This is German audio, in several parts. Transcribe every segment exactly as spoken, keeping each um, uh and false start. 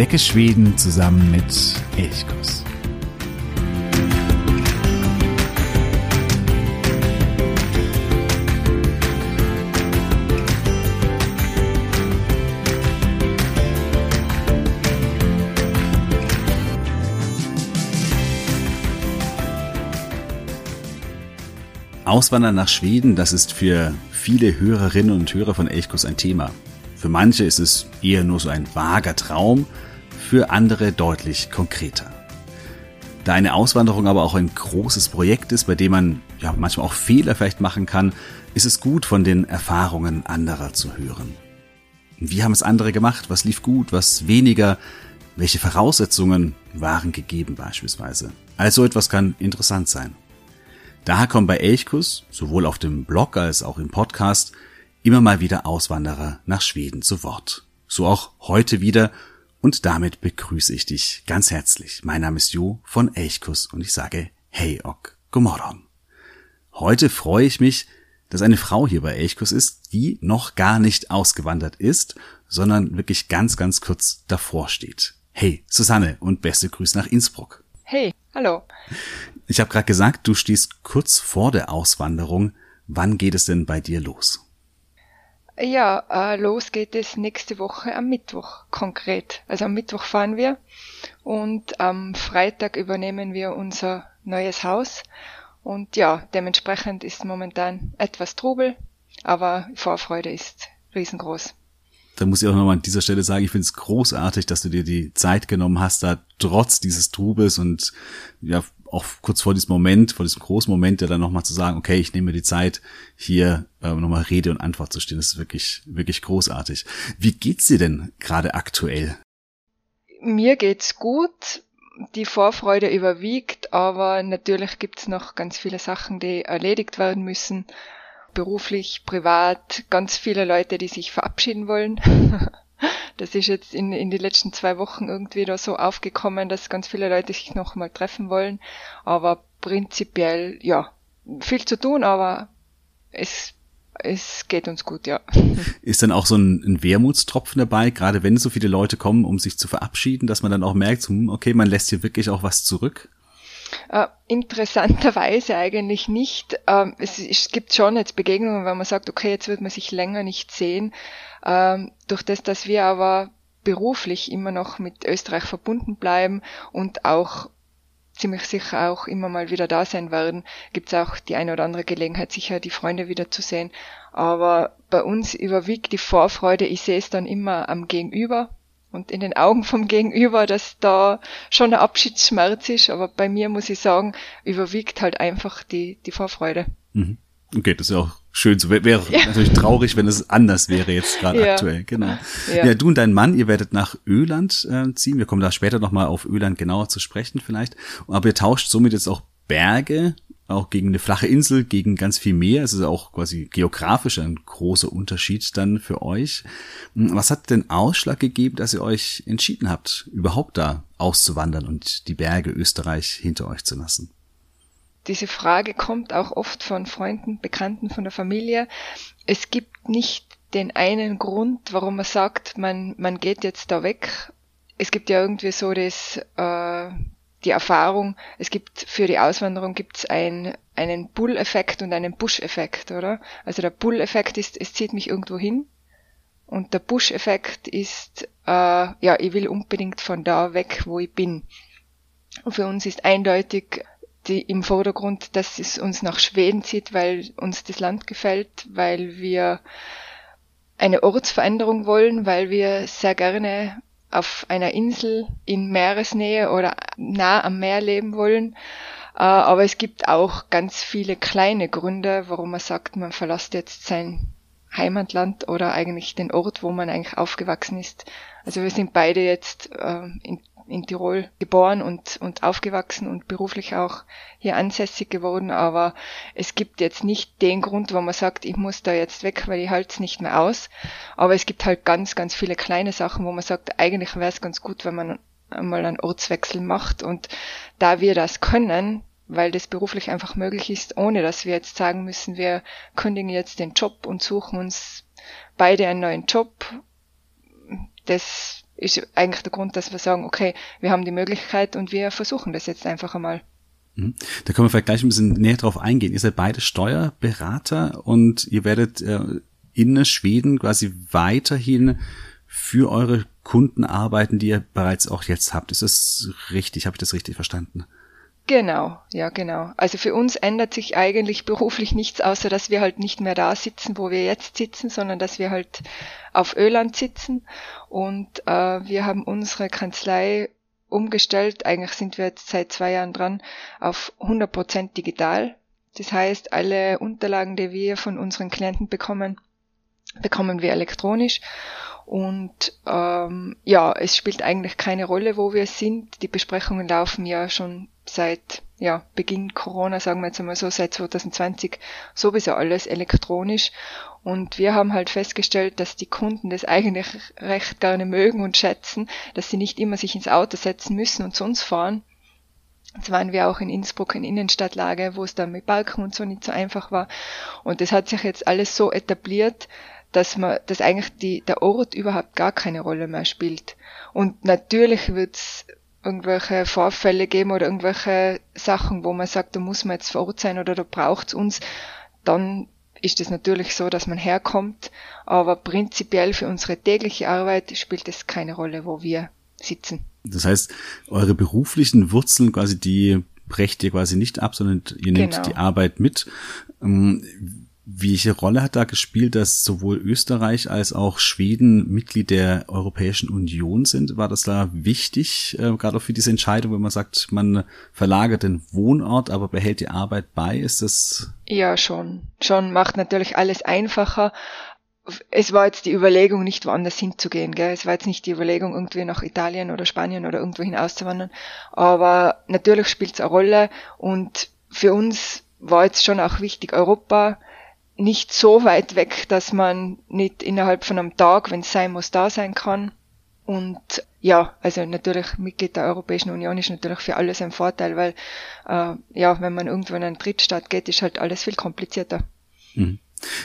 Entdecke Schweden zusammen mit Elchkuss. Auswandern nach Schweden, das ist für viele Hörerinnen und Hörer von Elchkuss ein Thema. Für manche ist es eher nur so ein vager Traum, für andere deutlich konkreter. Da eine Auswanderung aber auch ein großes Projekt ist, bei dem man ja manchmal auch Fehler vielleicht machen kann, ist es gut, von den Erfahrungen anderer zu hören. Wie haben es andere gemacht? Was lief gut? Was weniger? Welche Voraussetzungen waren gegeben beispielsweise? Also etwas kann interessant sein. Daher kommen bei Elchkuss, sowohl auf dem Blog als auch im Podcast, immer mal wieder Auswanderer nach Schweden zu Wort. So auch heute wieder, und damit begrüße ich dich ganz herzlich. Mein Name ist Jo von Elchkuss und ich sage Hej och god morgon. Heute freue ich mich, dass eine Frau hier bei Elchkuss ist, die noch gar nicht ausgewandert ist, sondern wirklich ganz, ganz kurz davor steht. Hey, Susanne, und beste Grüße nach Innsbruck. Hey, hallo. Ich habe gerade gesagt, du stehst kurz vor der Auswanderung. Wann geht es denn bei dir los? Ja, äh, los geht es nächste Woche am Mittwoch konkret. Also am Mittwoch fahren wir und am Freitag übernehmen wir unser neues Haus. Und ja, dementsprechend ist momentan etwas Trubel, aber Vorfreude ist riesengroß. Da muss ich auch nochmal an dieser Stelle sagen, ich finde es großartig, dass du dir die Zeit genommen hast, da trotz dieses Trubels und ja auch kurz vor diesem Moment, vor diesem großen Moment, ja dann nochmal zu sagen, okay, ich nehme mir die Zeit, hier äh, nochmal Rede und Antwort zu stehen. Das ist wirklich, wirklich großartig. Wie geht's dir denn gerade aktuell? Mir geht's gut. Die Vorfreude überwiegt, aber natürlich gibt's noch ganz viele Sachen, die erledigt werden müssen. Beruflich, privat, ganz viele Leute, die sich verabschieden wollen. Das ist jetzt in, in den letzten zwei Wochen irgendwie da so aufgekommen, dass ganz viele Leute sich noch mal treffen wollen. Aber prinzipiell, ja, viel zu tun, aber es, es geht uns gut, ja. Ist dann auch so ein, ein Wermutstropfen dabei, gerade wenn so viele Leute kommen, um sich zu verabschieden, dass man dann auch merkt, okay, man lässt hier wirklich auch was zurück? Uh, interessanterweise eigentlich nicht. Uh, es, es gibt schon jetzt Begegnungen, wenn man sagt, okay, jetzt wird man sich länger nicht sehen. Uh, durch das, dass wir aber beruflich immer noch mit Österreich verbunden bleiben und auch ziemlich sicher auch immer mal wieder da sein werden, gibt es auch die eine oder andere Gelegenheit, sicher die Freunde wieder zu sehen. Aber bei uns überwiegt die Vorfreude. Ich sehe es dann immer am Gegenüber. Und in den Augen vom Gegenüber, dass da schon der Abschiedsschmerz ist. Aber bei mir, muss ich sagen, überwiegt halt einfach die, die Vorfreude. Mhm. Okay, das ist ja auch schön. So wäre ja natürlich traurig, wenn es anders wäre jetzt gerade ja. Aktuell. Genau. Ja. Ja, du und dein Mann, ihr werdet nach Öland äh, ziehen. Wir kommen da später nochmal auf Öland genauer zu sprechen vielleicht. Aber ihr tauscht somit jetzt auch Berge, auch gegen eine flache Insel, gegen ganz viel Meer. Es ist auch quasi geografisch ein großer Unterschied dann für euch. Was hat denn Ausschlag gegeben, dass ihr euch entschieden habt, überhaupt da auszuwandern und die Berge Österreich hinter euch zu lassen? Diese Frage kommt auch oft von Freunden, Bekannten, von der Familie. Es gibt nicht den einen Grund, warum man sagt, man, man geht jetzt da weg. Es gibt ja irgendwie so das... Äh, die Erfahrung, es gibt für die Auswanderung gibt's ein, einen Pull-Effekt und einen Push-Effekt, oder? Also der Pull-Effekt ist, es zieht mich irgendwo hin, und der Push-Effekt ist, äh, ja, ich will unbedingt von da weg, wo ich bin. Und für uns ist eindeutig die, im Vordergrund, dass es uns nach Schweden zieht, weil uns das Land gefällt, weil wir eine Ortsveränderung wollen, weil wir sehr gerne auf einer Insel in Meeresnähe oder nah am Meer leben wollen. Aber es gibt auch ganz viele kleine Gründe, warum man sagt, man verlässt jetzt sein Heimatland oder eigentlich den Ort, wo man eigentlich aufgewachsen ist. Also wir sind beide jetzt in, in Tirol geboren und, und aufgewachsen und beruflich auch hier ansässig geworden. Aber es gibt jetzt nicht den Grund, wo man sagt, ich muss da jetzt weg, weil ich halte es nicht mehr aus. Aber es gibt halt ganz, ganz viele kleine Sachen, wo man sagt, eigentlich wäre es ganz gut, wenn man einmal einen Ortswechsel macht. Und da wir das können, weil das beruflich einfach möglich ist, ohne dass wir jetzt sagen müssen, wir kündigen jetzt den Job und suchen uns beide einen neuen Job. Das ist eigentlich der Grund, dass wir sagen, okay, wir haben die Möglichkeit und wir versuchen das jetzt einfach einmal. Da können wir vielleicht gleich ein bisschen näher drauf eingehen. Ihr seid beide Steuerberater und ihr werdet äh, in Schweden quasi weiterhin für eure Kunden arbeiten, die ihr bereits auch jetzt habt. Ist das richtig? Habe ich das richtig verstanden? Genau, ja genau. Also für uns ändert sich eigentlich beruflich nichts, außer dass wir halt nicht mehr da sitzen, wo wir jetzt sitzen, sondern dass wir halt auf Öland sitzen. Und äh, wir haben unsere Kanzlei umgestellt, eigentlich sind wir jetzt seit zwei Jahren dran, auf hundert Prozent digital. Das heißt, alle Unterlagen, die wir von unseren Klienten bekommen, bekommen wir elektronisch. Und ähm, ja, es spielt eigentlich keine Rolle, wo wir sind. Die Besprechungen laufen ja schon seit ja, Beginn Corona, sagen wir jetzt einmal so, seit zwanzig zwanzig sowieso alles elektronisch. Und wir haben halt festgestellt, dass die Kunden das eigentlich recht gerne mögen und schätzen, dass sie nicht immer sich ins Auto setzen müssen und zu uns fahren. Jetzt waren wir auch in Innsbruck in Innenstadtlage, wo es dann mit Parken und so nicht so einfach war. Und das hat sich jetzt alles so etabliert, dass man, dass eigentlich die, der Ort überhaupt gar keine Rolle mehr spielt. Und natürlich wird es irgendwelche Vorfälle geben oder irgendwelche Sachen, wo man sagt, da muss man jetzt vor Ort sein oder da braucht's uns. Dann ist es natürlich so, dass man herkommt. Aber prinzipiell für unsere tägliche Arbeit spielt es keine Rolle, wo wir sitzen. Das heißt, eure beruflichen Wurzeln quasi, die brecht ihr quasi nicht ab, sondern ihr nehmt genau die Arbeit mit. Welche Rolle hat da gespielt, dass sowohl Österreich als auch Schweden Mitglied der Europäischen Union sind? War das da wichtig, äh, gerade auch für diese Entscheidung, wenn man sagt, man verlagert den Wohnort, aber behält die Arbeit bei? Ist das? Ja, schon. Schon macht natürlich alles einfacher. Es war jetzt die Überlegung, nicht woanders hinzugehen, gell? Es war jetzt nicht die Überlegung, irgendwie nach Italien oder Spanien oder irgendwo hinauszuwandern. Aber natürlich spielt es eine Rolle und für uns war jetzt schon auch wichtig, Europa nicht so weit weg, dass man nicht innerhalb von einem Tag, wenn es sein muss, da sein kann. Und ja, also natürlich Mitglied der Europäischen Union ist natürlich für alles ein Vorteil, weil äh, ja, wenn man irgendwo in einen Drittstaat geht, ist halt alles viel komplizierter. Mhm.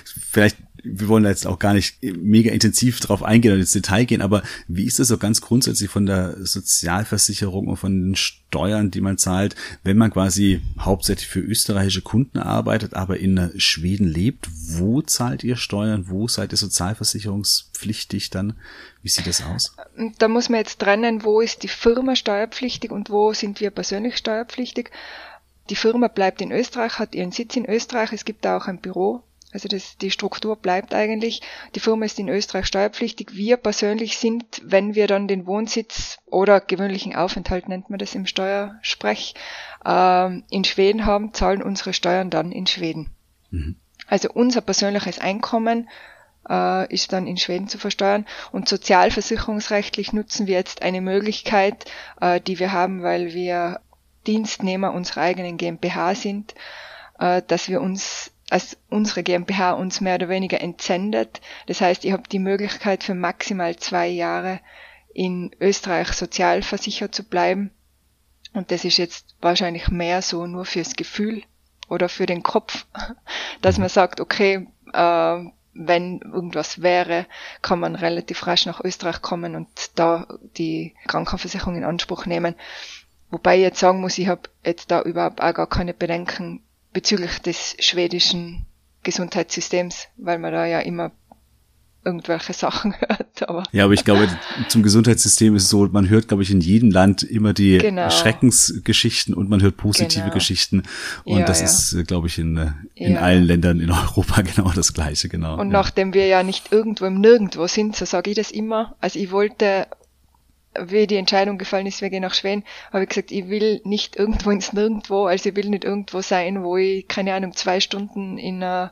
Vielleicht, wir wollen da jetzt auch gar nicht mega intensiv drauf eingehen und ins Detail gehen, aber wie ist das so ganz grundsätzlich von der Sozialversicherung und von den Steuern, die man zahlt, wenn man quasi hauptsächlich für österreichische Kunden arbeitet, aber in Schweden lebt? Wo zahlt ihr Steuern? Wo seid ihr sozialversicherungspflichtig dann? Wie sieht das aus? Da muss man jetzt trennen, wo ist die Firma steuerpflichtig und wo sind wir persönlich steuerpflichtig? Die Firma bleibt in Österreich, hat ihren Sitz in Österreich, es gibt da auch ein Büro. Also das, die Struktur bleibt eigentlich. Die Firma ist in Österreich steuerpflichtig. Wir persönlich sind, wenn wir dann den Wohnsitz oder gewöhnlichen Aufenthalt, nennt man das im Steuersprech, äh, in Schweden haben, zahlen unsere Steuern dann in Schweden. Mhm. Also unser persönliches Einkommen äh, ist dann in Schweden zu versteuern. Und sozialversicherungsrechtlich nutzen wir jetzt eine Möglichkeit, äh, die wir haben, weil wir Dienstnehmer unserer eigenen GmbH sind, äh, dass wir uns als unsere GmbH uns mehr oder weniger entsendet. Das heißt, ich habe die Möglichkeit für maximal zwei Jahre in Österreich sozialversichert zu bleiben. Und das ist jetzt wahrscheinlich mehr so nur fürs Gefühl oder für den Kopf, dass man sagt, okay, äh, wenn irgendwas wäre, kann man relativ rasch nach Österreich kommen und da die Krankenversicherung in Anspruch nehmen. Wobei ich jetzt sagen muss, ich habe jetzt da überhaupt auch gar keine Bedenken bezüglich des schwedischen Gesundheitssystems, weil man da ja immer irgendwelche Sachen hört. Aber ja, aber ich glaube, zum Gesundheitssystem ist es so, man hört, glaube ich, in jedem Land immer die genau. Schreckensgeschichten und man hört positive genau. Geschichten. Und ja, das ja. ist, glaube ich, in, in ja. allen Ländern in Europa genau das Gleiche. Genau. Und ja. nachdem wir ja nicht irgendwo im Nirgendwo sind, so sage ich das immer. Also ich wollte, wie die Entscheidung gefallen ist, wir gehen nach Schweden, habe ich gesagt, ich will nicht irgendwo ins Nirgendwo, also ich will nicht irgendwo sein, wo ich, keine Ahnung, zwei Stunden in eine,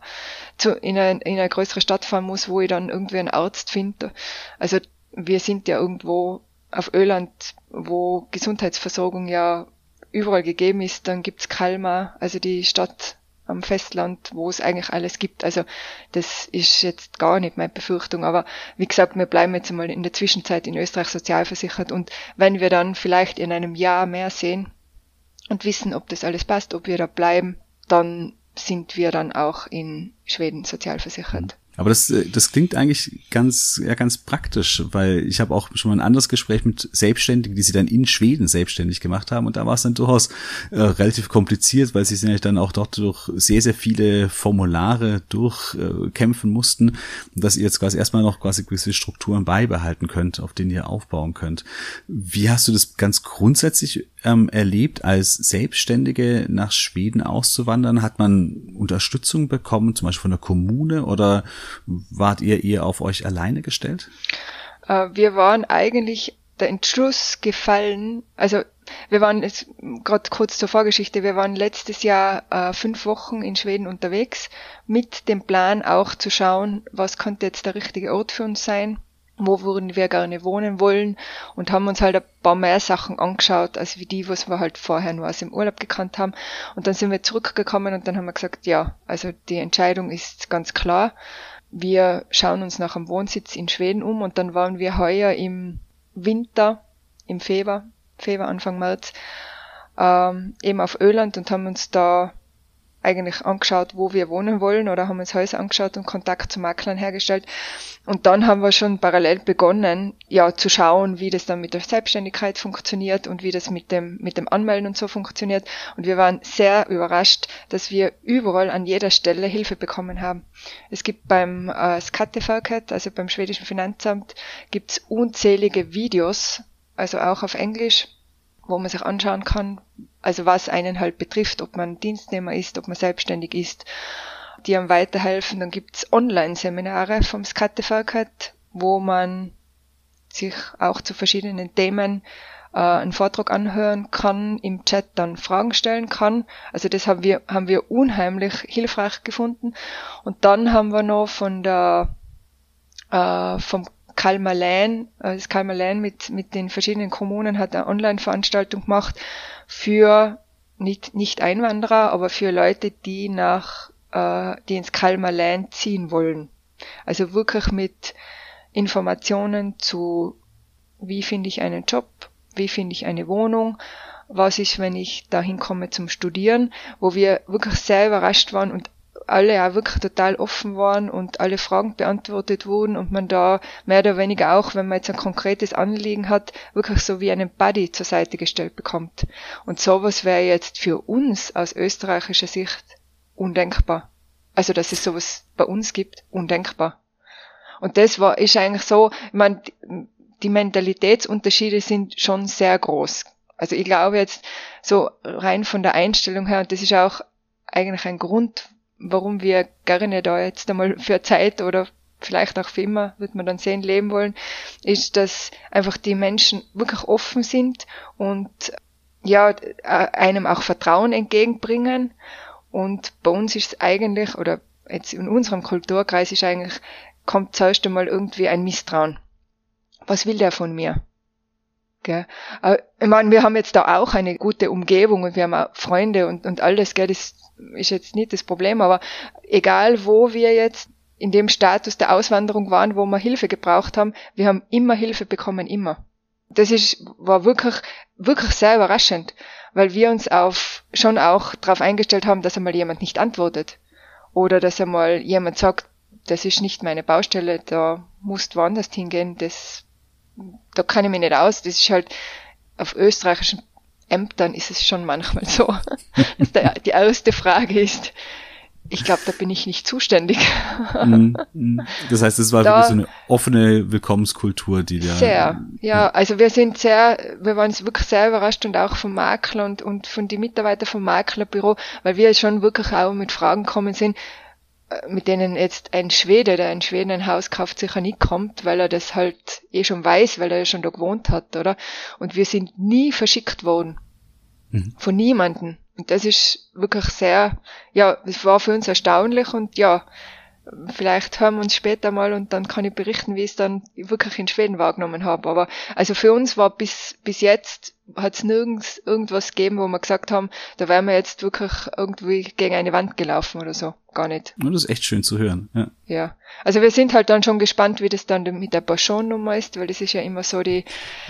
zu, in eine, in eine größere Stadt fahren muss, wo ich dann irgendwie einen Arzt finde. Also wir sind ja irgendwo auf Öland, wo Gesundheitsversorgung ja überall gegeben ist, dann gibt's Kalmar, also die Stadt am Festland, wo es eigentlich alles gibt. Also das ist jetzt gar nicht meine Befürchtung. Aber wie gesagt, wir bleiben jetzt einmal in der Zwischenzeit in Österreich sozialversichert. Und wenn wir dann vielleicht in einem Jahr mehr sehen und wissen, ob das alles passt, ob wir da bleiben, dann sind wir dann auch in Schweden sozialversichert. Aber das, das klingt eigentlich ganz, ja, ganz praktisch, weil ich habe auch schon mal ein anderes Gespräch mit Selbstständigen, die sie dann in Schweden selbstständig gemacht haben, und da war es dann durchaus äh, relativ kompliziert, weil sie sich dann auch dort durch sehr, sehr viele Formulare durchkämpfen äh, mussten, dass ihr jetzt quasi erstmal noch quasi gewisse Strukturen beibehalten könnt, auf denen ihr aufbauen könnt. Wie hast du das ganz grundsätzlich ähm, erlebt, als Selbstständige nach Schweden auszuwandern? Hat man Unterstützung bekommen, zum Beispiel von der Kommune, oder wart ihr eher auf euch alleine gestellt? Wir waren eigentlich der Entschluss gefallen, also wir waren jetzt gerade kurz zur Vorgeschichte, wir waren letztes Jahr äh, fünf Wochen in Schweden unterwegs mit dem Plan auch zu schauen, was könnte jetzt der richtige Ort für uns sein, wo würden wir gerne wohnen wollen, und haben uns halt ein paar mehr Sachen angeschaut, als wie die, was wir halt vorher nur aus dem Urlaub gekannt haben. Und dann sind wir zurückgekommen und dann haben wir gesagt, ja, also die Entscheidung ist ganz klar. Wir schauen uns nach einem Wohnsitz in Schweden um, und dann waren wir heuer im Winter, im Februar, Februar Anfang März, ähm, eben auf Öland und haben uns da eigentlich angeschaut, wo wir wohnen wollen, oder haben uns Häuser angeschaut und Kontakt zu Maklern hergestellt. Und dann haben wir schon parallel begonnen, ja, zu schauen, wie das dann mit der Selbstständigkeit funktioniert und wie das mit dem, mit dem Anmelden und so funktioniert. Und wir waren sehr überrascht, dass wir überall an jeder Stelle Hilfe bekommen haben. Es gibt beim äh, Skatteverket, also beim schwedischen Finanzamt, gibt's unzählige Videos, also auch auf Englisch, wo man sich anschauen kann, also was einen halt betrifft, ob man Dienstnehmer ist, ob man selbstständig ist, die einem weiterhelfen. Dann gibt's Online-Seminare vom Skatteverket, wo man sich auch zu verschiedenen Themen äh, einen Vortrag anhören kann, im Chat dann Fragen stellen kann. Also das haben wir haben wir unheimlich hilfreich gefunden. Und dann haben wir noch von der äh, vom Kalmar län, das Kalmar län mit, mit den verschiedenen Kommunen hat eine Online-Veranstaltung gemacht für nicht, nicht Einwanderer, aber für Leute, die nach, äh, die ins Kalmar län ziehen wollen. Also wirklich mit Informationen zu, wie finde ich einen Job, wie finde ich eine Wohnung, was ist, wenn ich dahin komme zum Studieren, wo wir wirklich sehr überrascht waren und alle ja wirklich total offen waren und alle Fragen beantwortet wurden und man da mehr oder weniger auch, wenn man jetzt ein konkretes Anliegen hat, wirklich so wie einen Buddy zur Seite gestellt bekommt. Und sowas wäre jetzt für uns aus österreichischer Sicht undenkbar. Also, dass es sowas bei uns gibt, undenkbar. Und das war, ist eigentlich so, ich meine, die Mentalitätsunterschiede sind schon sehr groß. Also, ich glaube jetzt so rein von der Einstellung her, und das ist auch eigentlich ein Grund, warum wir gerne da jetzt einmal für Zeit oder vielleicht auch für immer, wird man dann sehen, leben wollen, ist, dass einfach die Menschen wirklich offen sind und ja, einem auch Vertrauen entgegenbringen. Und bei uns ist es eigentlich, oder jetzt in unserem Kulturkreis ist eigentlich, kommt zuerst einmal irgendwie ein Misstrauen. Was will der von mir? Gell? Ich meine, wir haben jetzt da auch eine gute Umgebung und wir haben auch Freunde und, und alles, gell, das ist jetzt nicht das Problem, aber egal wo wir jetzt in dem Status der Auswanderung waren, wo wir Hilfe gebraucht haben, wir haben immer Hilfe bekommen, immer. Das ist, war wirklich, wirklich sehr überraschend, weil wir uns auf, schon auch darauf eingestellt haben, dass einmal jemand nicht antwortet oder dass einmal jemand sagt, das ist nicht meine Baustelle, da musst du woanders hingehen, das, da kann ich mich nicht aus, das ist halt auf österreichischen Ämtern ist es schon manchmal so, dass die erste Frage ist, ich glaube, da bin ich nicht zuständig. Das heißt, es war da wirklich so eine offene Willkommenskultur, die da... Sehr, ja, also wir sind sehr, wir waren wirklich sehr überrascht und auch vom Makler und, und von den Mitarbeitern vom Maklerbüro, weil wir schon wirklich auch mit Fragen gekommen sind, mit denen jetzt ein Schwede, der in Schweden ein Haus kauft, sicher nie kommt, weil er das halt eh schon weiß, weil er ja schon da gewohnt hat, oder? Und wir sind nie verschickt worden. Mhm. Von niemanden. Und das ist wirklich sehr, ja, es war für uns erstaunlich und ja, vielleicht hören wir uns später mal und dann kann ich berichten, wie ich es dann wirklich in Schweden wahrgenommen habe. Aber also für uns war bis, bis jetzt hat es nirgends irgendwas gegeben, wo wir gesagt haben, da wären wir jetzt wirklich irgendwie gegen eine Wand gelaufen oder so. Gar nicht. Und das ist echt schön zu hören. Ja. Ja. Also wir sind halt dann schon gespannt, wie das dann mit der Personennummer ist, weil das ist ja immer so die...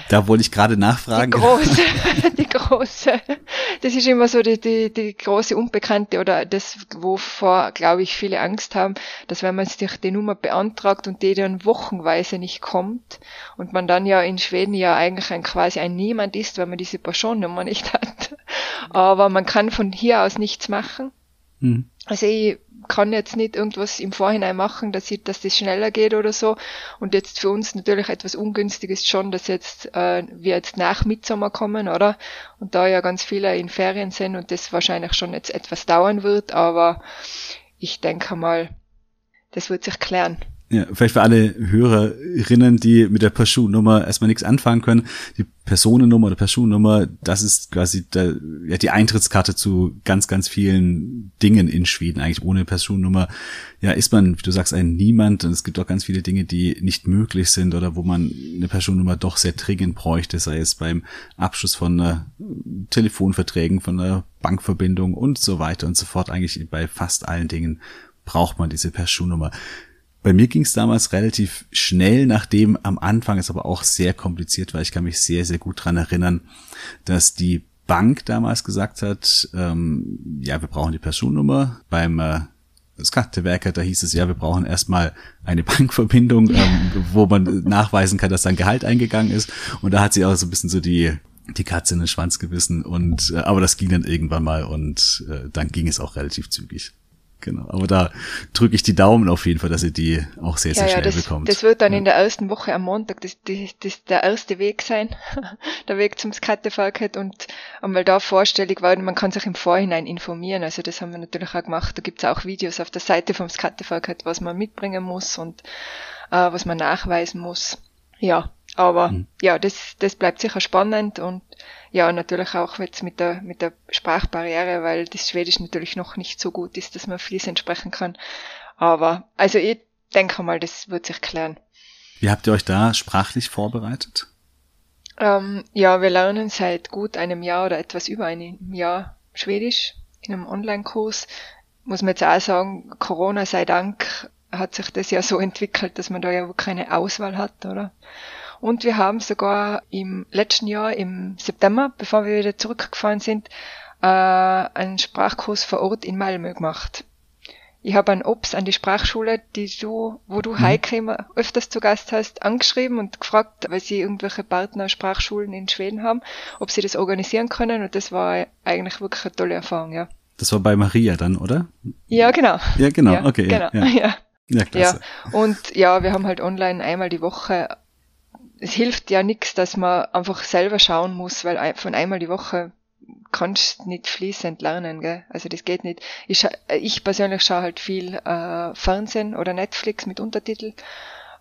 Da wollte ich gerade nachfragen. Die große, die große. Das ist immer so die, die, die große Unbekannte oder das, wovor, glaube ich, viele Angst haben, dass wenn man sich die Nummer beantragt und die dann wochenweise nicht kommt und man dann ja in Schweden ja eigentlich ein, quasi ein Niemand ist, wenn man diese Personennummer nicht hat. Aber man kann von hier aus nichts machen. Mhm. Also ich kann jetzt nicht irgendwas im Vorhinein machen, dass, ich, dass das schneller geht oder so. Und jetzt für uns natürlich etwas Ungünstiges schon, dass jetzt äh, wir jetzt nach Mittsommer kommen, oder? Und da ja ganz viele in Ferien sind und das wahrscheinlich schon jetzt etwas dauern wird. Aber ich denke mal, das wird sich klären. Ja, vielleicht für alle Hörerinnen, die mit der Personennummer erstmal nichts anfangen können. Die Personennummer oder Personennummer, das ist quasi der, ja, die Eintrittskarte zu ganz, ganz vielen Dingen in Schweden. Eigentlich ohne Personennummer, ja, ist man, wie du sagst, ein Niemand. Und es gibt auch ganz viele Dinge, die nicht möglich sind oder wo man eine Personennummer doch sehr dringend bräuchte. Sei es beim Abschluss von äh, Telefonverträgen, von einer Bankverbindung und so weiter und so fort. Eigentlich bei fast allen Dingen braucht man diese Personennummer. Bei mir ging es damals relativ schnell, nachdem am Anfang es aber auch sehr kompliziert war. Ich kann mich sehr, sehr gut dran erinnern, dass die Bank damals gesagt hat, ähm, ja, wir brauchen die Personennummer. Beim äh, Skatteverket, da hieß es, ja, wir brauchen erstmal eine Bankverbindung, ähm, wo man nachweisen kann, dass sein Gehalt eingegangen ist. Und da hat sie auch so ein bisschen so die die Katze in den Schwanz gebissen. Und äh, aber das ging dann irgendwann mal und äh, dann ging es auch relativ zügig. Genau, aber da drücke ich die Daumen auf jeden Fall, dass ihr die auch sehr, sehr ja, schnell ja, das, bekommt. Das wird dann ja. in der ersten Woche am Montag das, das, das der erste Weg sein, der Weg zum Skatteverket und einmal da vorstellig werden, man kann sich im Vorhinein informieren, also das haben wir natürlich auch gemacht, da gibt's auch Videos auf der Seite vom Skatteverket, was man mitbringen muss und äh, was man nachweisen muss. Ja, aber mhm. ja, das, das bleibt sicher spannend und ja, natürlich auch jetzt mit der, mit der Sprachbarriere, weil das Schwedisch natürlich noch nicht so gut ist, dass man fließend sprechen kann. Aber, also ich denke mal, das wird sich klären. Wie habt ihr euch da sprachlich vorbereitet? Ähm, ja, wir lernen seit gut einem Jahr oder etwas über einem Jahr Schwedisch in einem Online-Kurs. Muss man jetzt auch sagen, Corona sei Dank hat sich das ja so entwickelt, dass man da ja keine Auswahl hat, oder? Und wir haben sogar im letzten Jahr, im September, bevor wir wieder zurückgefahren sind, äh, einen Sprachkurs vor Ort in Malmö gemacht. Ich habe einen O B S an die Sprachschule, die du, wo du Heike immer öfters zu Gast hast, angeschrieben und gefragt, weil sie irgendwelche Partnersprachschulen in Schweden haben, ob sie das organisieren können. Und das war eigentlich wirklich eine tolle Erfahrung, ja. Das war bei Maria dann, oder? Ja, genau. Ja, genau. Ja, okay. Genau. Ja, ja. Ja, klasse. Ja. Und ja, wir haben halt online einmal die Woche. Es hilft ja nichts, dass man einfach selber schauen muss, weil von einmal die Woche kannst du nicht fließend lernen, gell? Also das geht nicht. Ich, ich persönlich schaue halt viel äh, Fernsehen oder Netflix mit Untertitel,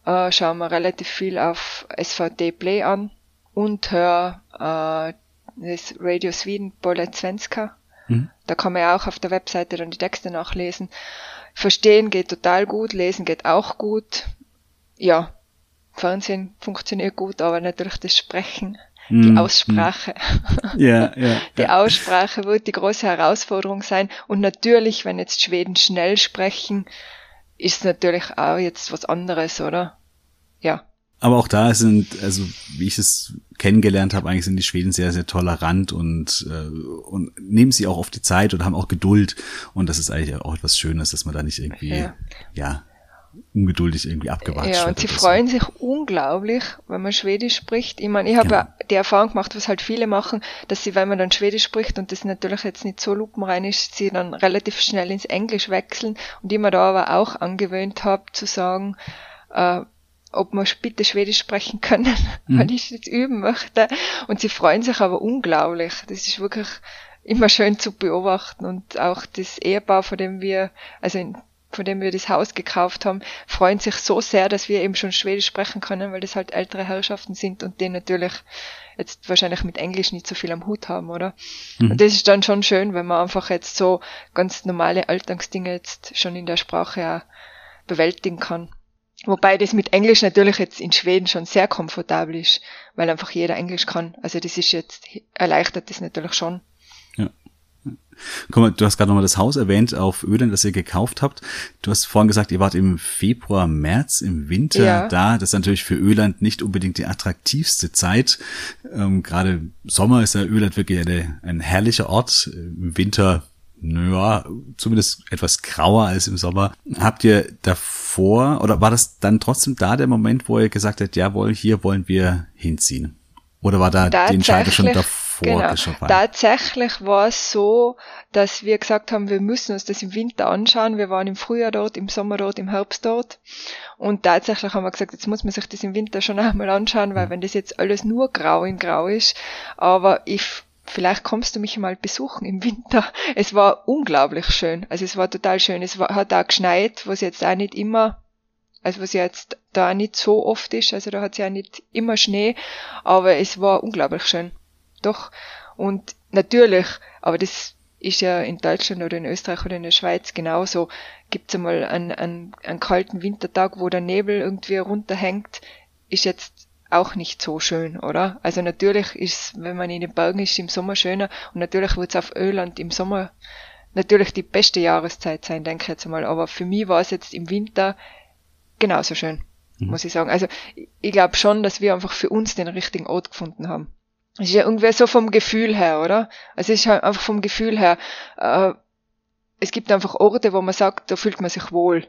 äh, schaue mir relativ viel auf S V T Play an und höre äh, das Radio Sweden på lätt svenska. Mhm. Da kann man ja auch auf der Webseite dann die Texte nachlesen. Verstehen geht total gut, lesen geht auch gut. Ja. Fernsehen funktioniert gut, aber natürlich das Sprechen, mm, die Aussprache. Mm. Yeah, yeah, die yeah. Aussprache wird die große Herausforderung sein. Und natürlich, wenn jetzt Schweden schnell sprechen, ist natürlich auch jetzt was anderes, oder? Ja. Aber auch da sind, also wie ich es kennengelernt habe, eigentlich sind die Schweden sehr, sehr tolerant und, äh, und nehmen sich auch oft die Zeit und haben auch Geduld. Und das ist eigentlich auch etwas Schönes, dass man da nicht irgendwie, ja, ja ungeduldig irgendwie abgewatscht. Ja, und sie freuen so. sich unglaublich, wenn man Schwedisch spricht. Ich meine, ich habe ja. die Erfahrung gemacht, was halt viele machen, dass sie, wenn man dann Schwedisch spricht und das natürlich jetzt nicht so lupenrein ist, sie dann relativ schnell ins Englisch wechseln und ich mir da aber auch angewöhnt habe, zu sagen, äh, ob wir bitte Schwedisch sprechen können, mhm. weil ich das üben möchte. Und sie freuen sich aber unglaublich. Das ist wirklich immer schön zu beobachten und auch das Ehepaar, von dem wir, also in von dem wir das Haus gekauft haben, freuen sich so sehr, dass wir eben schon Schwedisch sprechen können, weil das halt ältere Herrschaften sind und die natürlich jetzt wahrscheinlich mit Englisch nicht so viel am Hut haben, oder? Mhm. Und das ist dann schon schön, wenn man einfach jetzt so ganz normale Alltagsdinge jetzt schon in der Sprache auch bewältigen kann. Wobei das mit Englisch natürlich jetzt in Schweden schon sehr komfortabel ist, weil einfach jeder Englisch kann. Also das ist jetzt, erleichtert das natürlich schon. Ja. Guck mal, du hast gerade nochmal das Haus erwähnt auf Öland, das ihr gekauft habt. Du hast vorhin gesagt, ihr wart im Februar, März, im Winter ja. da. Das ist natürlich für Öland nicht unbedingt die attraktivste Zeit. Ähm, gerade Sommer ist ja Öland wirklich eine, ein herrlicher Ort. Im Winter, naja, zumindest etwas grauer als im Sommer. Habt ihr davor, oder war das dann trotzdem da der Moment, wo ihr gesagt habt, jawohl, hier wollen wir hinziehen? Oder war da die Entscheidung schon davor? Genau. Tatsächlich war es so, dass wir gesagt haben, wir müssen uns das im Winter anschauen. Wir waren im Frühjahr dort, im Sommer dort, im Herbst dort. Und tatsächlich haben wir gesagt, jetzt muss man sich das im Winter schon einmal anschauen, weil wenn das jetzt alles nur grau in grau ist, aber ich, vielleicht kommst du mich mal besuchen im Winter. Es war unglaublich schön. Also es war total schön. Es war, hat auch geschneit, was jetzt auch nicht immer, also was jetzt da nicht so oft ist. Also da hat es ja nicht immer Schnee, aber es war unglaublich schön. Doch, und natürlich, aber das ist ja in Deutschland oder in Österreich oder in der Schweiz genauso, gibt's einmal einen, einen, einen kalten Wintertag, wo der Nebel irgendwie runterhängt, ist jetzt auch nicht so schön, oder? Also natürlich ist, wenn man in den Bergen ist, im Sommer schöner, und natürlich wird's auf Öland im Sommer natürlich die beste Jahreszeit sein, denke ich jetzt einmal, aber für mich war es jetzt im Winter genauso schön, mhm. muss ich sagen. Also ich glaube schon, dass wir einfach für uns den richtigen Ort gefunden haben. Das ist ja irgendwie so vom Gefühl her, oder? Also es ist halt einfach vom Gefühl her. Äh, es gibt einfach Orte, wo man sagt, da fühlt man sich wohl.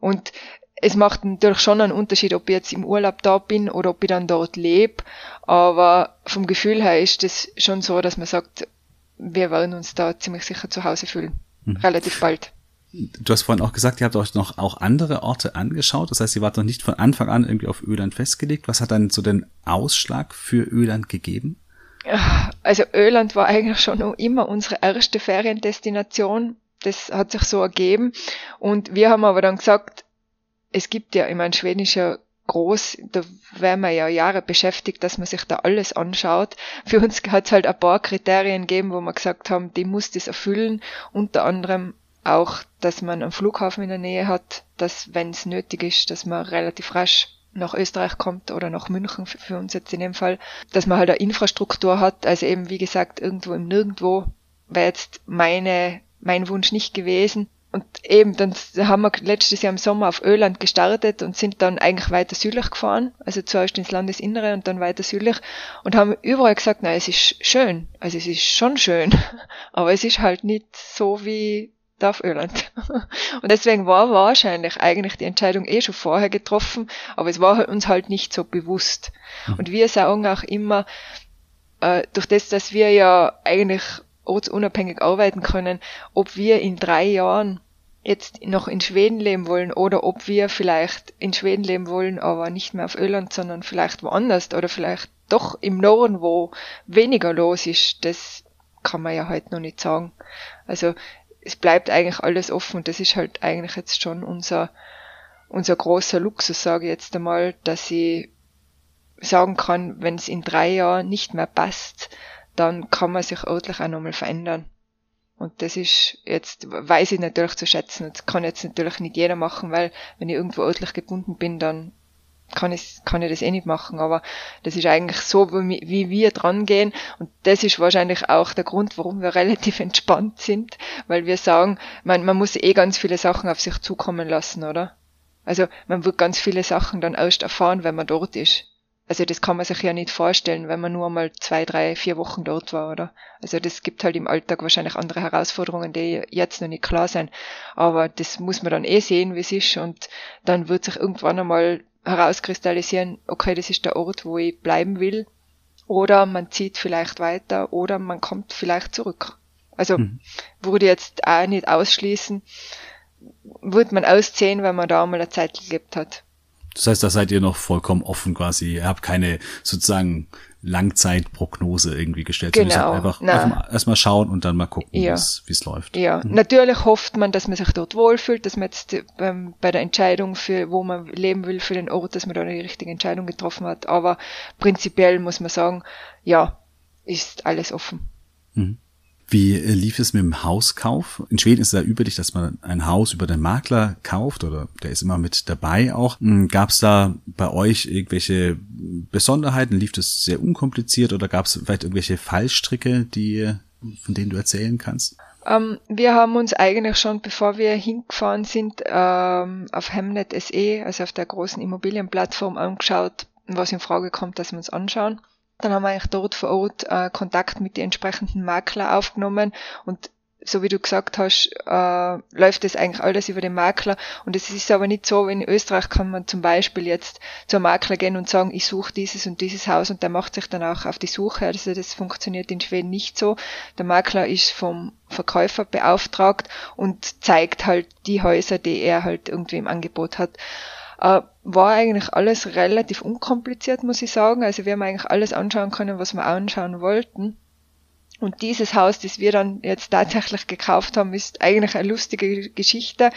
Und es macht natürlich schon einen Unterschied, ob ich jetzt im Urlaub da bin oder ob ich dann dort lebe. Aber vom Gefühl her ist es schon so, dass man sagt, wir werden uns da ziemlich sicher zu Hause fühlen. Mhm. Relativ bald. Du hast vorhin auch gesagt, ihr habt euch noch auch andere Orte angeschaut. Das heißt, ihr wart noch nicht von Anfang an irgendwie auf Öland festgelegt. Was hat dann so den Ausschlag für Öland gegeben? Also Öland war eigentlich schon immer unsere erste Feriendestination. Das hat sich so ergeben. Und wir haben aber dann gesagt, es gibt ja, ich meine, Schweden ist ja groß, da wären wir ja Jahre beschäftigt, dass man sich da alles anschaut. Für uns hat es halt ein paar Kriterien gegeben, wo wir gesagt haben, die muss das erfüllen. Unter anderem auch, dass man einen Flughafen in der Nähe hat, dass, wenn es nötig ist, dass man relativ rasch nach Österreich kommt oder nach München für, für uns jetzt in dem Fall, dass man halt eine Infrastruktur hat, also eben wie gesagt irgendwo im Nirgendwo, wäre jetzt meine mein Wunsch nicht gewesen. Und eben, dann haben wir letztes Jahr im Sommer auf Öland gestartet und sind dann eigentlich weiter südlich gefahren, also zuerst ins Landesinnere und dann weiter südlich und haben überall gesagt, nein, es ist schön, also es ist schon schön, aber es ist halt nicht so wie auf Öland. Und deswegen war wahrscheinlich eigentlich die Entscheidung eh schon vorher getroffen, aber es war uns halt nicht so bewusst. Und wir sagen auch immer, durch das, dass wir ja eigentlich ortsunabhängig arbeiten können, ob wir in drei Jahren jetzt noch in Schweden leben wollen oder ob wir vielleicht in Schweden leben wollen, aber nicht mehr auf Öland, sondern vielleicht woanders oder vielleicht doch im Norden, wo weniger los ist, das kann man ja halt noch nicht sagen. Also es bleibt eigentlich alles offen und das ist halt eigentlich jetzt schon unser unser großer Luxus, sage ich jetzt einmal, dass ich sagen kann, wenn es in drei Jahren nicht mehr passt, dann kann man sich örtlich auch nochmal verändern. Und das ist jetzt, weiß ich natürlich zu schätzen, das kann jetzt natürlich nicht jeder machen, weil wenn ich irgendwo örtlich gebunden bin, dann kann ich, kann ich das eh nicht machen, aber das ist eigentlich so, wie wir dran gehen und das ist wahrscheinlich auch der Grund, warum wir relativ entspannt sind, weil wir sagen, man, man muss eh ganz viele Sachen auf sich zukommen lassen, oder? Also man wird ganz viele Sachen dann erst erfahren, wenn man dort ist. Also das kann man sich ja nicht vorstellen, wenn man nur mal zwei, drei, vier Wochen dort war, oder? Also das gibt halt im Alltag wahrscheinlich andere Herausforderungen, die jetzt noch nicht klar sind, aber das muss man dann eh sehen, wie es ist und dann wird sich irgendwann einmal herauskristallisieren, okay, das ist der Ort, wo ich bleiben will, oder man zieht vielleicht weiter, oder man kommt vielleicht zurück. Also, mhm. würde jetzt auch nicht ausschließen, würde man ausziehen, wenn man da einmal eine Zeit gelebt hat. Das heißt, da seid ihr noch vollkommen offen quasi, ihr habt keine sozusagen Langzeitprognose irgendwie gestellt. Genau. Sondern einfach, einfach erstmal schauen und dann mal gucken, ja. wie es läuft. Ja, mhm. natürlich hofft man, dass man sich dort wohlfühlt, dass man jetzt ähm, bei der Entscheidung, für wo man leben will, für den Ort, dass man da die richtige Entscheidung getroffen hat. Aber prinzipiell muss man sagen, ja, ist alles offen. Mhm. Wie lief es mit dem Hauskauf? In Schweden ist es ja üblich, dass man ein Haus über den Makler kauft oder der ist immer mit dabei auch. Gab es da bei euch irgendwelche Besonderheiten? Lief das sehr unkompliziert oder gab es vielleicht irgendwelche Fallstricke, die, von denen du erzählen kannst? Um, wir haben uns eigentlich schon, bevor wir hingefahren sind, um, auf Hemnet Punkt S E, also auf der großen Immobilienplattform, angeschaut, was in Frage kommt, dass wir uns anschauen. Dann haben wir eigentlich dort vor Ort äh, Kontakt mit den entsprechenden Makler aufgenommen und so wie du gesagt hast, äh, läuft das eigentlich alles über den Makler und es ist aber nicht so, in Österreich kann man zum Beispiel jetzt zum Makler gehen und sagen, ich suche dieses und dieses Haus und der macht sich dann auch auf die Suche, also das funktioniert in Schweden nicht so. Der Makler ist vom Verkäufer beauftragt und zeigt halt die Häuser, die er halt irgendwie im Angebot hat. Äh, war eigentlich alles relativ unkompliziert, muss ich sagen, also wir haben eigentlich alles anschauen können, was wir anschauen wollten. Und dieses Haus, das wir dann jetzt tatsächlich gekauft haben, ist eigentlich eine lustige Geschichte.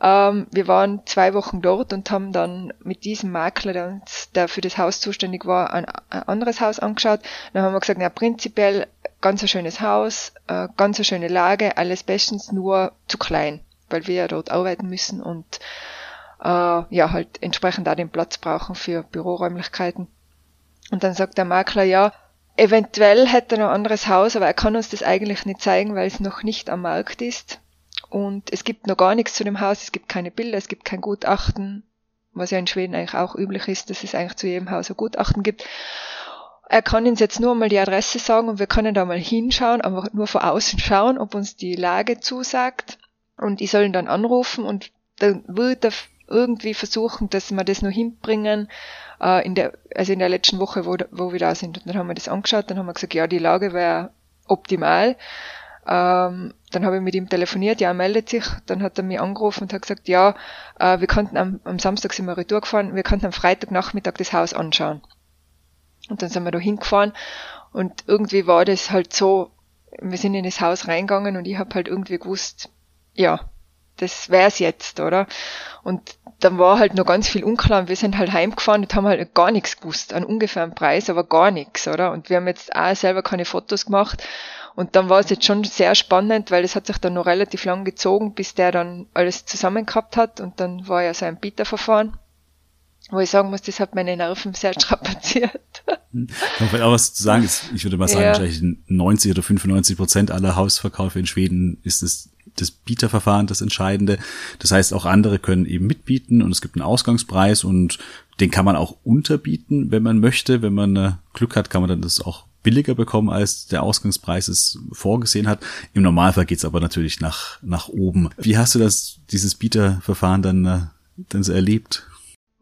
Ähm, wir waren zwei Wochen dort und haben dann mit diesem Makler, der, uns, der für das Haus zuständig war, ein, ein anderes Haus angeschaut. Dann haben wir gesagt, na prinzipiell ganz ein schönes Haus, äh, ganz eine schöne Lage, alles bestens, nur zu klein, weil wir ja dort arbeiten müssen und äh, ja halt entsprechend auch den Platz brauchen für Büroräumlichkeiten. Und dann sagt der Makler, ja, eventuell hätte er noch ein anderes Haus, aber er kann uns das eigentlich nicht zeigen, weil es noch nicht am Markt ist. Und es gibt noch gar nichts zu dem Haus, es gibt keine Bilder, es gibt kein Gutachten, was ja in Schweden eigentlich auch üblich ist, dass es eigentlich zu jedem Haus ein Gutachten gibt. Er kann uns jetzt nur einmal die Adresse sagen und wir können da mal hinschauen, aber nur von außen schauen, ob uns die Lage zusagt. Und ich soll ihn dann anrufen und dann wird er irgendwie versuchen, dass wir das noch hinbringen, äh, in der, also in der letzten Woche, wo, wo wir da sind. Und dann haben wir das angeschaut, dann haben wir gesagt, ja, die Lage wäre optimal. Ähm, dann habe ich mit ihm telefoniert, ja, er meldet sich, dann hat er mich angerufen und hat gesagt, ja, äh, wir konnten am, am Samstag sind wir retour gefahren, wir konnten am Freitagnachmittag das Haus anschauen. Und dann sind wir da hingefahren und irgendwie war das halt so, wir sind in das Haus reingegangen und ich habe halt irgendwie gewusst, ja, das wär's jetzt, oder? Und dann war halt noch ganz viel unklar und wir sind halt heimgefahren und haben halt gar nichts gewusst, an ungefähren Preis, aber gar nichts, oder? Und wir haben jetzt auch selber keine Fotos gemacht und dann war es jetzt schon sehr spannend, weil es hat sich dann noch relativ lang gezogen, bis der dann alles zusammen gehabt hat und dann war ja so ein Bieterverfahren, wo ich sagen muss, das hat meine Nerven sehr strapaziert. Kann vielleicht auch was zu sagen, ich würde mal sagen, ja. Wahrscheinlich neunzig oder fünfundneunzig Prozent aller Hausverkäufe in Schweden ist es das Bieterverfahren das Entscheidende. Das heißt, auch andere können eben mitbieten und es gibt einen Ausgangspreis und den kann man auch unterbieten, wenn man möchte. Wenn man Glück hat, kann man dann das auch billiger bekommen, als der Ausgangspreis es vorgesehen hat. Im Normalfall geht's aber natürlich nach nach oben. Wie hast du das dieses Bieterverfahren dann, dann so erlebt?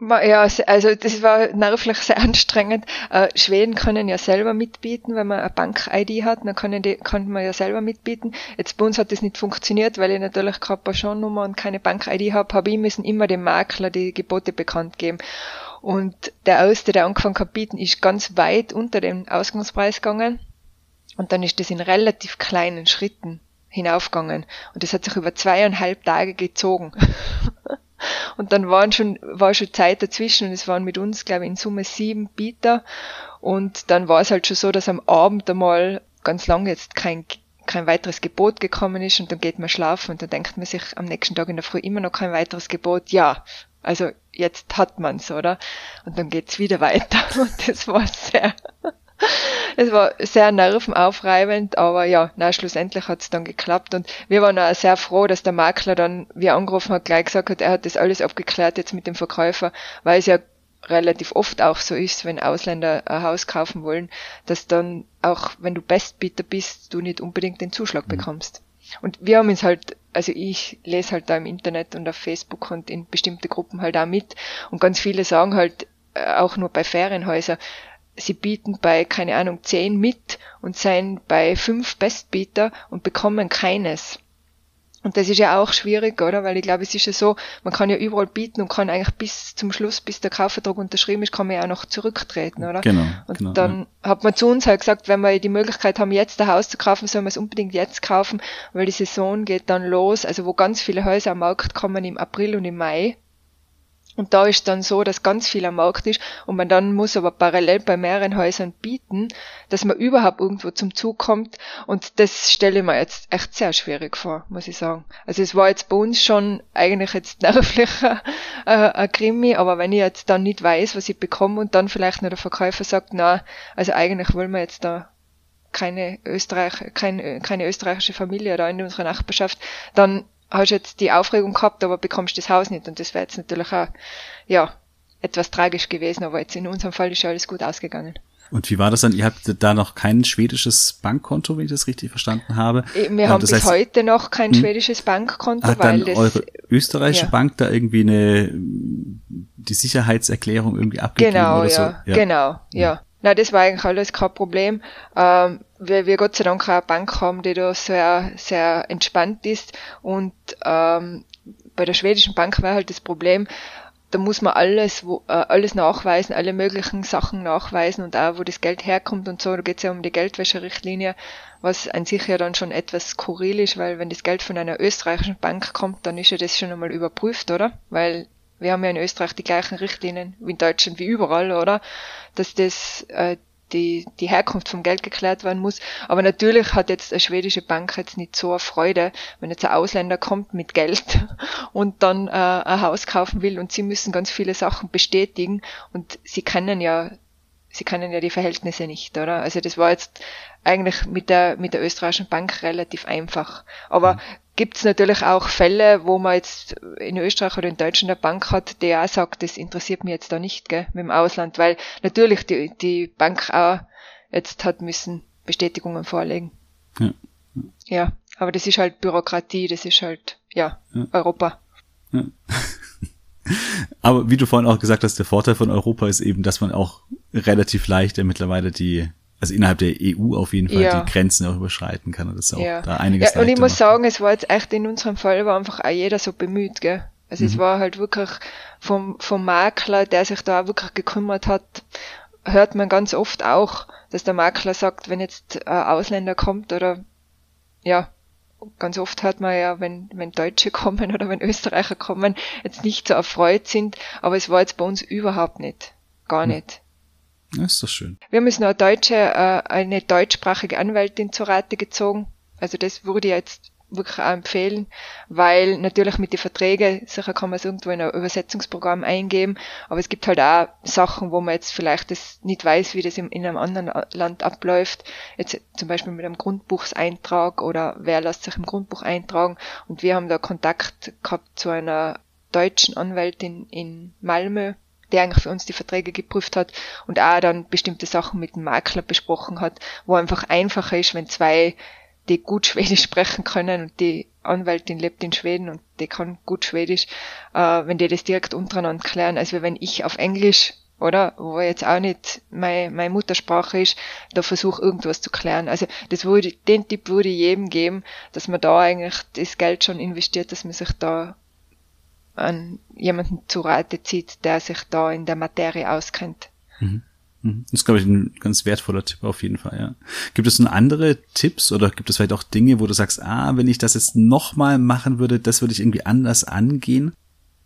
Ja, also das war nervlich sehr anstrengend. Äh, Schweden können ja selber mitbieten, wenn man eine Bank-I D hat, dann können die, kann man ja selber mitbieten. Jetzt bei uns hat das nicht funktioniert, weil ich natürlich keine Personennummer und keine Bank-I D habe, habe ich müssen immer dem Makler die Gebote bekannt geben. Und der Erste, der angefangen hat bieten, ist ganz weit unter dem Ausgangspreis gegangen und dann ist das in relativ kleinen Schritten hinaufgegangen. Und das hat sich über zweieinhalb Tage gezogen. Und dann waren schon, war schon Zeit dazwischen und es waren mit uns, glaube ich, in Summe sieben Bieter und dann war es halt schon so, dass am Abend einmal ganz lange jetzt kein, kein weiteres Gebot gekommen ist und dann geht man schlafen und dann denkt man sich am nächsten Tag in der Früh immer noch kein weiteres Gebot, ja, also jetzt hat man's, oder? Und dann geht's wieder weiter und das war sehr, es war sehr nervenaufreibend, aber ja, na schlussendlich hat es dann geklappt und wir waren auch sehr froh, dass der Makler dann, wie er angerufen hat, gleich gesagt hat, er hat das alles abgeklärt jetzt mit dem Verkäufer, weil es ja relativ oft auch so ist, wenn Ausländer ein Haus kaufen wollen, dass dann auch, wenn du Bestbieter bist, du nicht unbedingt den Zuschlag mhm. bekommst. Und wir haben uns halt, also ich lese halt da im Internet und auf Facebook und in bestimmte Gruppen halt auch mit und ganz viele sagen halt, auch nur bei Ferienhäusern, sie bieten bei, keine Ahnung, zehn mit und seien bei fünf Bestbieter und bekommen keines. Und das ist ja auch schwierig, oder? Weil ich glaube, es ist ja so, man kann ja überall bieten und kann eigentlich bis zum Schluss, bis der Kaufvertrag unterschrieben ist, kann man ja auch noch zurücktreten, oder? Genau. Und genau, dann ja. hat man zu uns halt gesagt, wenn wir die Möglichkeit haben, jetzt ein Haus zu kaufen, sollen wir es unbedingt jetzt kaufen, weil die Saison geht dann los, also wo ganz viele Häuser am Markt kommen im April und im Mai. Und da ist dann so, dass ganz viel am Markt ist und man dann muss aber parallel bei mehreren Häusern bieten, dass man überhaupt irgendwo zum Zug kommt. Und das stelle ich mir jetzt echt sehr schwierig vor, muss ich sagen. Also es war jetzt bei uns schon eigentlich jetzt nervlich äh, ein Krimi, aber wenn ich jetzt dann nicht weiß, was ich bekomme und dann vielleicht noch der Verkäufer sagt, na, also eigentlich wollen wir jetzt da keine, Österreich, kein, keine österreichische Familie da in unserer Nachbarschaft, dann hast jetzt die Aufregung gehabt, aber bekommst das Haus nicht. Und das wäre jetzt natürlich auch, ja, etwas tragisch gewesen. Aber jetzt in unserem Fall ist ja alles gut ausgegangen. Und wie war das dann? Ihr habt da noch kein schwedisches Bankkonto, wenn ich das richtig verstanden habe. Wir haben das bis heißt, heute noch kein mh, schwedisches Bankkonto, hat weil dann das, eure österreichische ja. Bank da irgendwie eine, die Sicherheitserklärung irgendwie abgegeben genau, oder ja, so? Genau, ja, genau, ja. Nein, das war eigentlich alles kein Problem. Ähm, weil wir Gott sei Dank auch eine Bank haben, die da sehr, sehr entspannt ist. Und ähm, bei der schwedischen Bank war halt das Problem, da muss man alles, wo, äh, alles nachweisen, alle möglichen Sachen nachweisen und auch, wo das Geld herkommt und so. Da geht es ja um die Geldwäscherichtlinie, was an sich ja dann schon etwas skurril ist, weil wenn das Geld von einer österreichischen Bank kommt, dann ist ja das schon einmal überprüft, oder? Weil wir haben ja in Österreich die gleichen Richtlinien wie in Deutschland, wie überall, oder? Dass das äh, die die Herkunft vom Geld geklärt werden muss. Aber natürlich hat jetzt eine schwedische Bank jetzt nicht so eine Freude, wenn jetzt ein Ausländer kommt mit Geld und dann äh, ein Haus kaufen will und sie müssen ganz viele Sachen bestätigen und sie kennen ja sie kennen ja die Verhältnisse nicht, oder? Also das war jetzt eigentlich mit der mit der österreichischen Bank relativ einfach. Aber mhm. gibt es natürlich auch Fälle, wo man jetzt in Österreich oder in Deutschland eine Bank hat, die auch sagt, das interessiert mich jetzt da nicht, gell, mit dem Ausland, weil natürlich die, die Bank auch jetzt hat müssen Bestätigungen vorlegen. Ja. Ja, aber das ist halt Bürokratie, das ist halt, ja, ja. Europa. Ja. Aber wie du vorhin auch gesagt hast, der Vorteil von Europa ist eben, dass man auch relativ leicht mittlerweile die also innerhalb der E U auf jeden Fall ja. die Grenzen auch überschreiten kann. Und das ist auch ja. da einiges ja, und ich muss macht. sagen, es war jetzt echt in unserem Fall, war einfach auch jeder so bemüht, gell. Also mhm. es war halt wirklich vom, vom Makler, der sich da auch wirklich gekümmert hat, hört man ganz oft auch, dass der Makler sagt, wenn jetzt ein Ausländer kommt oder, ja, ganz oft hört man ja, wenn, wenn Deutsche kommen oder wenn Österreicher kommen, jetzt nicht so erfreut sind, aber es war jetzt bei uns überhaupt nicht. Gar mhm. nicht. Das ist doch schön. Wir haben jetzt noch eine deutsche, äh, eine deutschsprachige Anwältin zur Rate gezogen. Also das würde ich jetzt wirklich auch empfehlen, weil natürlich mit den Verträgen, sicher kann man es irgendwo in ein Übersetzungsprogramm eingeben, aber es gibt halt auch Sachen, wo man jetzt vielleicht das nicht weiß, wie das in, in einem anderen Land abläuft. Jetzt zum Beispiel mit einem Grundbuchseintrag oder wer lässt sich im Grundbuch eintragen. Und wir haben da Kontakt gehabt zu einer deutschen Anwältin in Malmö, der eigentlich für uns die Verträge geprüft hat und auch dann bestimmte Sachen mit dem Makler besprochen hat, wo einfach einfacher ist, wenn zwei, die gut Schwedisch sprechen können und die Anwältin lebt in Schweden und die kann gut Schwedisch, äh, wenn die das direkt untereinander klären, als wenn ich auf Englisch, oder, wo jetzt auch nicht meine, meine Muttersprache ist, da versuche irgendwas zu klären. Also das würde, den Tipp würde ich jedem geben, dass man da eigentlich das Geld schon investiert, dass man sich da an jemanden zu Rate zieht, der sich da in der Materie auskennt. Mhm. Das ist, glaube ich, ein ganz wertvoller Tipp auf jeden Fall, ja. Gibt es noch andere Tipps oder gibt es vielleicht auch Dinge, wo du sagst, ah, wenn ich das jetzt nochmal machen würde, das würde ich irgendwie anders angehen?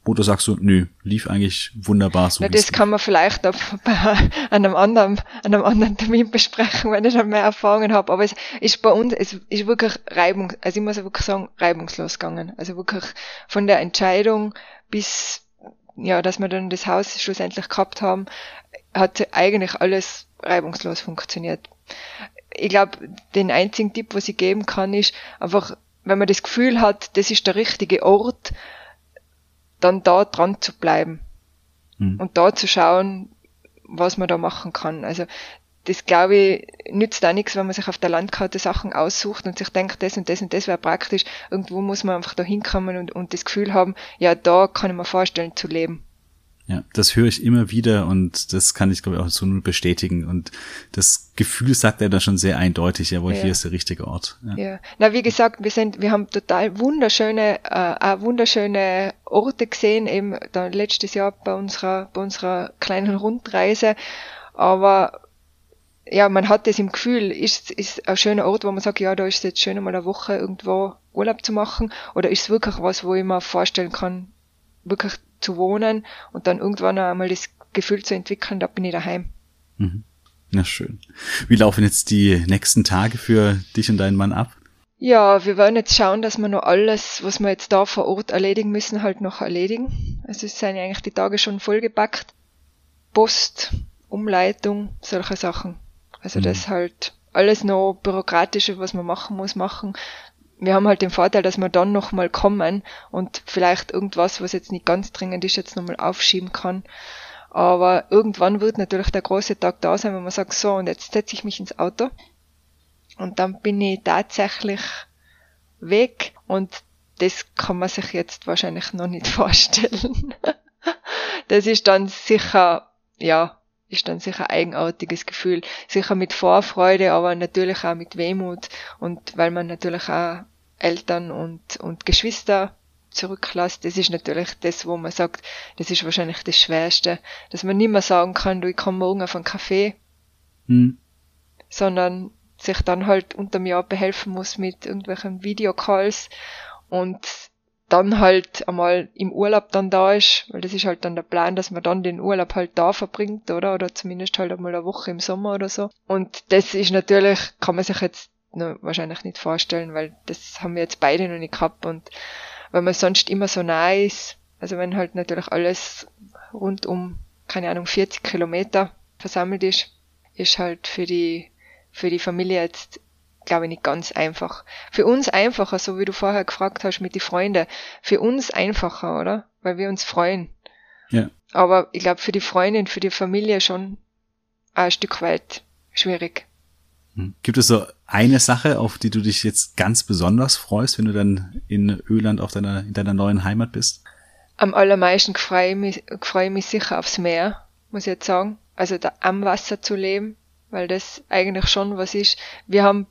Oder sagst du, nö, lief eigentlich wunderbar so. Na, das kann man vielleicht auf, an, einem anderen, an einem anderen Termin besprechen, wenn ich dann mehr Erfahrungen habe. Aber es ist bei uns, es ist wirklich reibungslos, also ich muss wirklich sagen, reibungslos gegangen. Also wirklich von der Entscheidung bis, ja, dass wir dann das Haus schlussendlich gehabt haben, hat eigentlich alles reibungslos funktioniert. Ich glaube, den einzigen Tipp, was ich geben kann, ist einfach, wenn man das Gefühl hat, das ist der richtige Ort, dann da dran zu bleiben mhm. und da zu schauen, was man da machen kann. Also das, glaube ich, nützt auch nichts, wenn man sich auf der Landkarte Sachen aussucht und sich denkt, das und das und das wäre praktisch. Irgendwo muss man einfach da hinkommen und, und das Gefühl haben, ja, da kann ich mir vorstellen zu leben. Ja, das höre ich immer wieder und das kann ich, glaube ich, auch so nur bestätigen. Und das Gefühl sagt er da schon sehr eindeutig, jawohl, ja. Hier ist der richtige Ort. Ja. ja, na wie gesagt, wir sind, wir haben total wunderschöne, äh, auch wunderschöne Orte gesehen, eben dann letztes Jahr bei unserer, bei unserer kleinen Rundreise. Aber ja, man hat das im Gefühl, ist ist ein schöner Ort, wo man sagt, ja, da ist es jetzt schön, mal eine Woche irgendwo Urlaub zu machen, oder ist es wirklich was, wo ich mir vorstellen kann, wirklich zu wohnen und dann irgendwann einmal das Gefühl zu entwickeln, da bin ich daheim. Mhm. Na schön. Wie laufen jetzt die nächsten Tage für dich und deinen Mann ab? Ja, wir wollen jetzt schauen, dass wir noch alles, was wir jetzt da vor Ort erledigen müssen, halt noch erledigen. Also es sind eigentlich die Tage schon vollgepackt. Post, Umleitung, solche Sachen. Also mhm. das halt alles noch Bürokratische, was man machen muss, machen. Wir haben halt den Vorteil, dass wir dann nochmal kommen und vielleicht irgendwas, was jetzt nicht ganz dringend ist, jetzt nochmal aufschieben kann. Aber irgendwann wird natürlich der große Tag da sein, wenn man sagt, so, und jetzt setze ich mich ins Auto. Und dann bin ich tatsächlich weg und das kann man sich jetzt wahrscheinlich noch nicht vorstellen. Das ist dann sicher, ja, ist dann sicher ein eigenartiges Gefühl. Sicher mit Vorfreude, aber natürlich auch mit Wehmut und weil man natürlich auch Eltern und, und Geschwister zurücklässt. Das ist natürlich das, wo man sagt, das ist wahrscheinlich das Schwerste, dass man nicht mehr sagen kann, du, ich komme morgen auf einen Kaffee, hm. sondern sich dann halt unterm Jahr behelfen muss mit irgendwelchen Videocalls und dann halt einmal im Urlaub dann da ist, weil das ist halt dann der Plan, dass man dann den Urlaub halt da verbringt, oder? Oder zumindest halt einmal eine Woche im Sommer oder so. Und das ist natürlich, kann man sich jetzt noch wahrscheinlich nicht vorstellen, weil das haben wir jetzt beide noch nicht gehabt und weil man sonst immer so nah ist, also wenn halt natürlich alles rund um, keine Ahnung, vierzig Kilometer versammelt ist, ist halt für die für die Familie jetzt, glaube ich, nicht ganz einfach. Für uns einfacher, so wie du vorher gefragt hast mit den Freunden, für uns einfacher, oder? Weil wir uns freuen. Ja. Aber ich glaube, für die Freundin, für die Familie schon ein Stück weit schwierig. Gibt es so eine Sache, auf die du dich jetzt ganz besonders freust, wenn du dann in Öland auf deiner, in deiner neuen Heimat bist? Am allermeisten freue ich mich, freue ich mich sicher aufs Meer, muss ich jetzt sagen. Also da am Wasser zu leben, weil das eigentlich schon was ist. Wir haben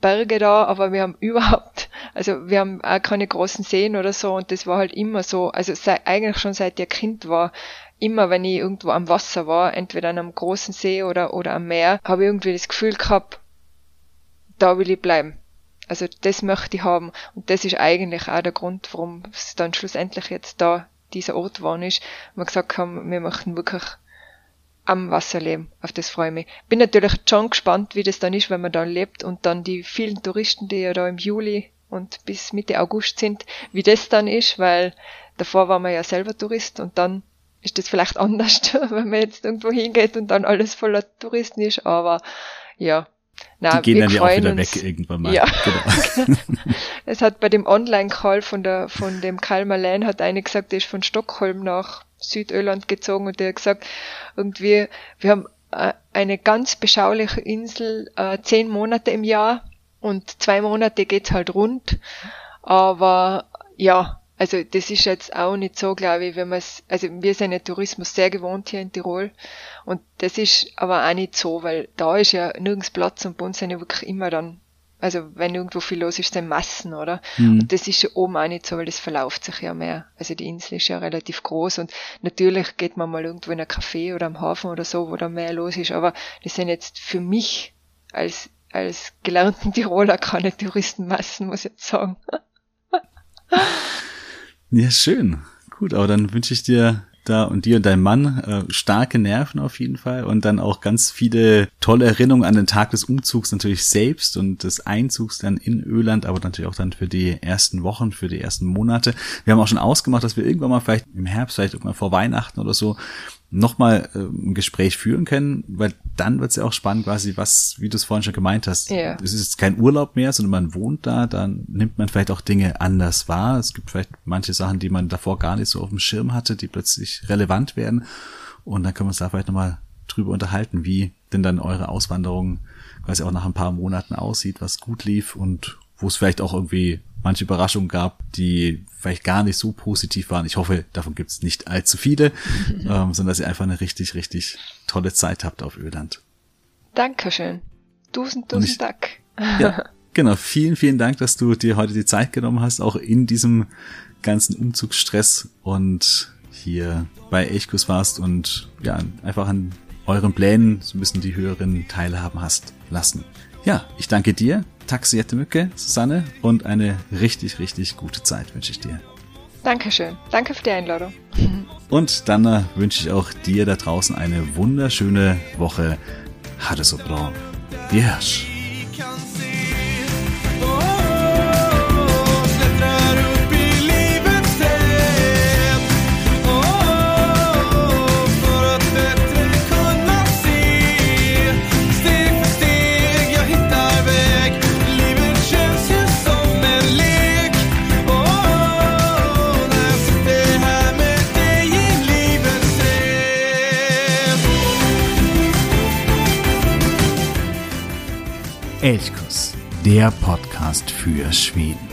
Berge da, aber wir haben überhaupt, also wir haben auch keine großen Seen oder so und das war halt immer so, also sei, eigentlich schon seit ich Kind war, immer wenn ich irgendwo am Wasser war, entweder an einem großen See oder, oder am Meer, habe ich irgendwie das Gefühl gehabt, da will ich bleiben. Also das möchte ich haben und das ist eigentlich auch der Grund, warum es dann schlussendlich jetzt da dieser Ort geworden ist, wir gesagt haben, wir möchten wirklich am Wasser leben, auf das freue ich mich. Bin natürlich schon gespannt, wie das dann ist, wenn man da lebt und dann die vielen Touristen, die ja da im Juli und bis Mitte August sind, wie das dann ist, weil davor war man ja selber Tourist und dann ist das vielleicht anders, wenn man jetzt irgendwo hingeht und dann alles voller Touristen ist, aber ja. Na, die gehen wir dann ja auch wieder uns. Weg irgendwann mal. Ja. Genau. Es hat bei dem Online-Call von der, von dem Kalmar län hat eine gesagt, der ist von Stockholm nach Südöland gezogen und der hat gesagt, irgendwie, wir haben äh, eine ganz beschauliche Insel, äh, zehn Monate im Jahr und zwei Monate geht's halt rund. Aber ja, also das ist jetzt auch nicht so, glaube ich, wenn man es, also wir sind ja Tourismus sehr gewohnt hier in Tirol und das ist aber auch nicht so, weil da ist ja nirgends Platz und bei uns sind ja wirklich immer dann, also wenn irgendwo viel los ist, sind Massen, oder? Mhm. Und das ist ja oben auch nicht so, weil das verläuft sich ja mehr. Also die Insel ist ja relativ groß und natürlich geht man mal irgendwo in ein Café oder am Hafen oder so, wo da mehr los ist, aber das sind jetzt für mich als, als gelernten Tiroler keine Touristenmassen, muss ich jetzt sagen. Ja, schön. Gut, aber dann wünsche ich dir da und dir und deinem Mann äh, starke Nerven auf jeden Fall und dann auch ganz viele tolle Erinnerungen an den Tag des Umzugs natürlich selbst und des Einzugs dann in Öland, aber natürlich auch dann für die ersten Wochen, für die ersten Monate. Wir haben auch schon ausgemacht, dass wir irgendwann mal vielleicht im Herbst, vielleicht irgendwann vor Weihnachten oder so nochmal äh, ein Gespräch führen können, weil dann wird's ja auch spannend quasi, was, wie du es vorhin schon gemeint hast, yeah. Es ist kein Urlaub mehr, sondern man wohnt da, dann nimmt man vielleicht auch Dinge anders wahr. Es gibt vielleicht manche Sachen, die man davor gar nicht so auf dem Schirm hatte, die plötzlich relevant werden und dann können wir uns da vielleicht nochmal drüber unterhalten, wie denn dann eure Auswanderung quasi auch nach ein paar Monaten aussieht, was gut lief und wo es vielleicht auch irgendwie manche Überraschungen gab, die vielleicht gar nicht so positiv waren. Ich hoffe, davon gibt es nicht allzu viele, ähm, sondern dass ihr einfach eine richtig, richtig tolle Zeit habt auf Öland. Dankeschön. Tausend, tausend Dank. Ja, genau. Vielen, vielen Dank, dass du dir heute die Zeit genommen hast, auch in diesem ganzen Umzugsstress und hier bei Elchkuss warst und ja, einfach an euren Plänen so ein bisschen die Hörerinnen teilhaben hast lassen. Ja, ich danke dir. Taxi Jättemücke, Susanne, und eine richtig, richtig gute Zeit wünsche ich dir. Dankeschön. Danke für die Einladung. Und dann wünsche ich auch dir da draußen eine wunderschöne Woche. Hade so bra. Vi hörs. Elchkuss, der Podcast für Schweden.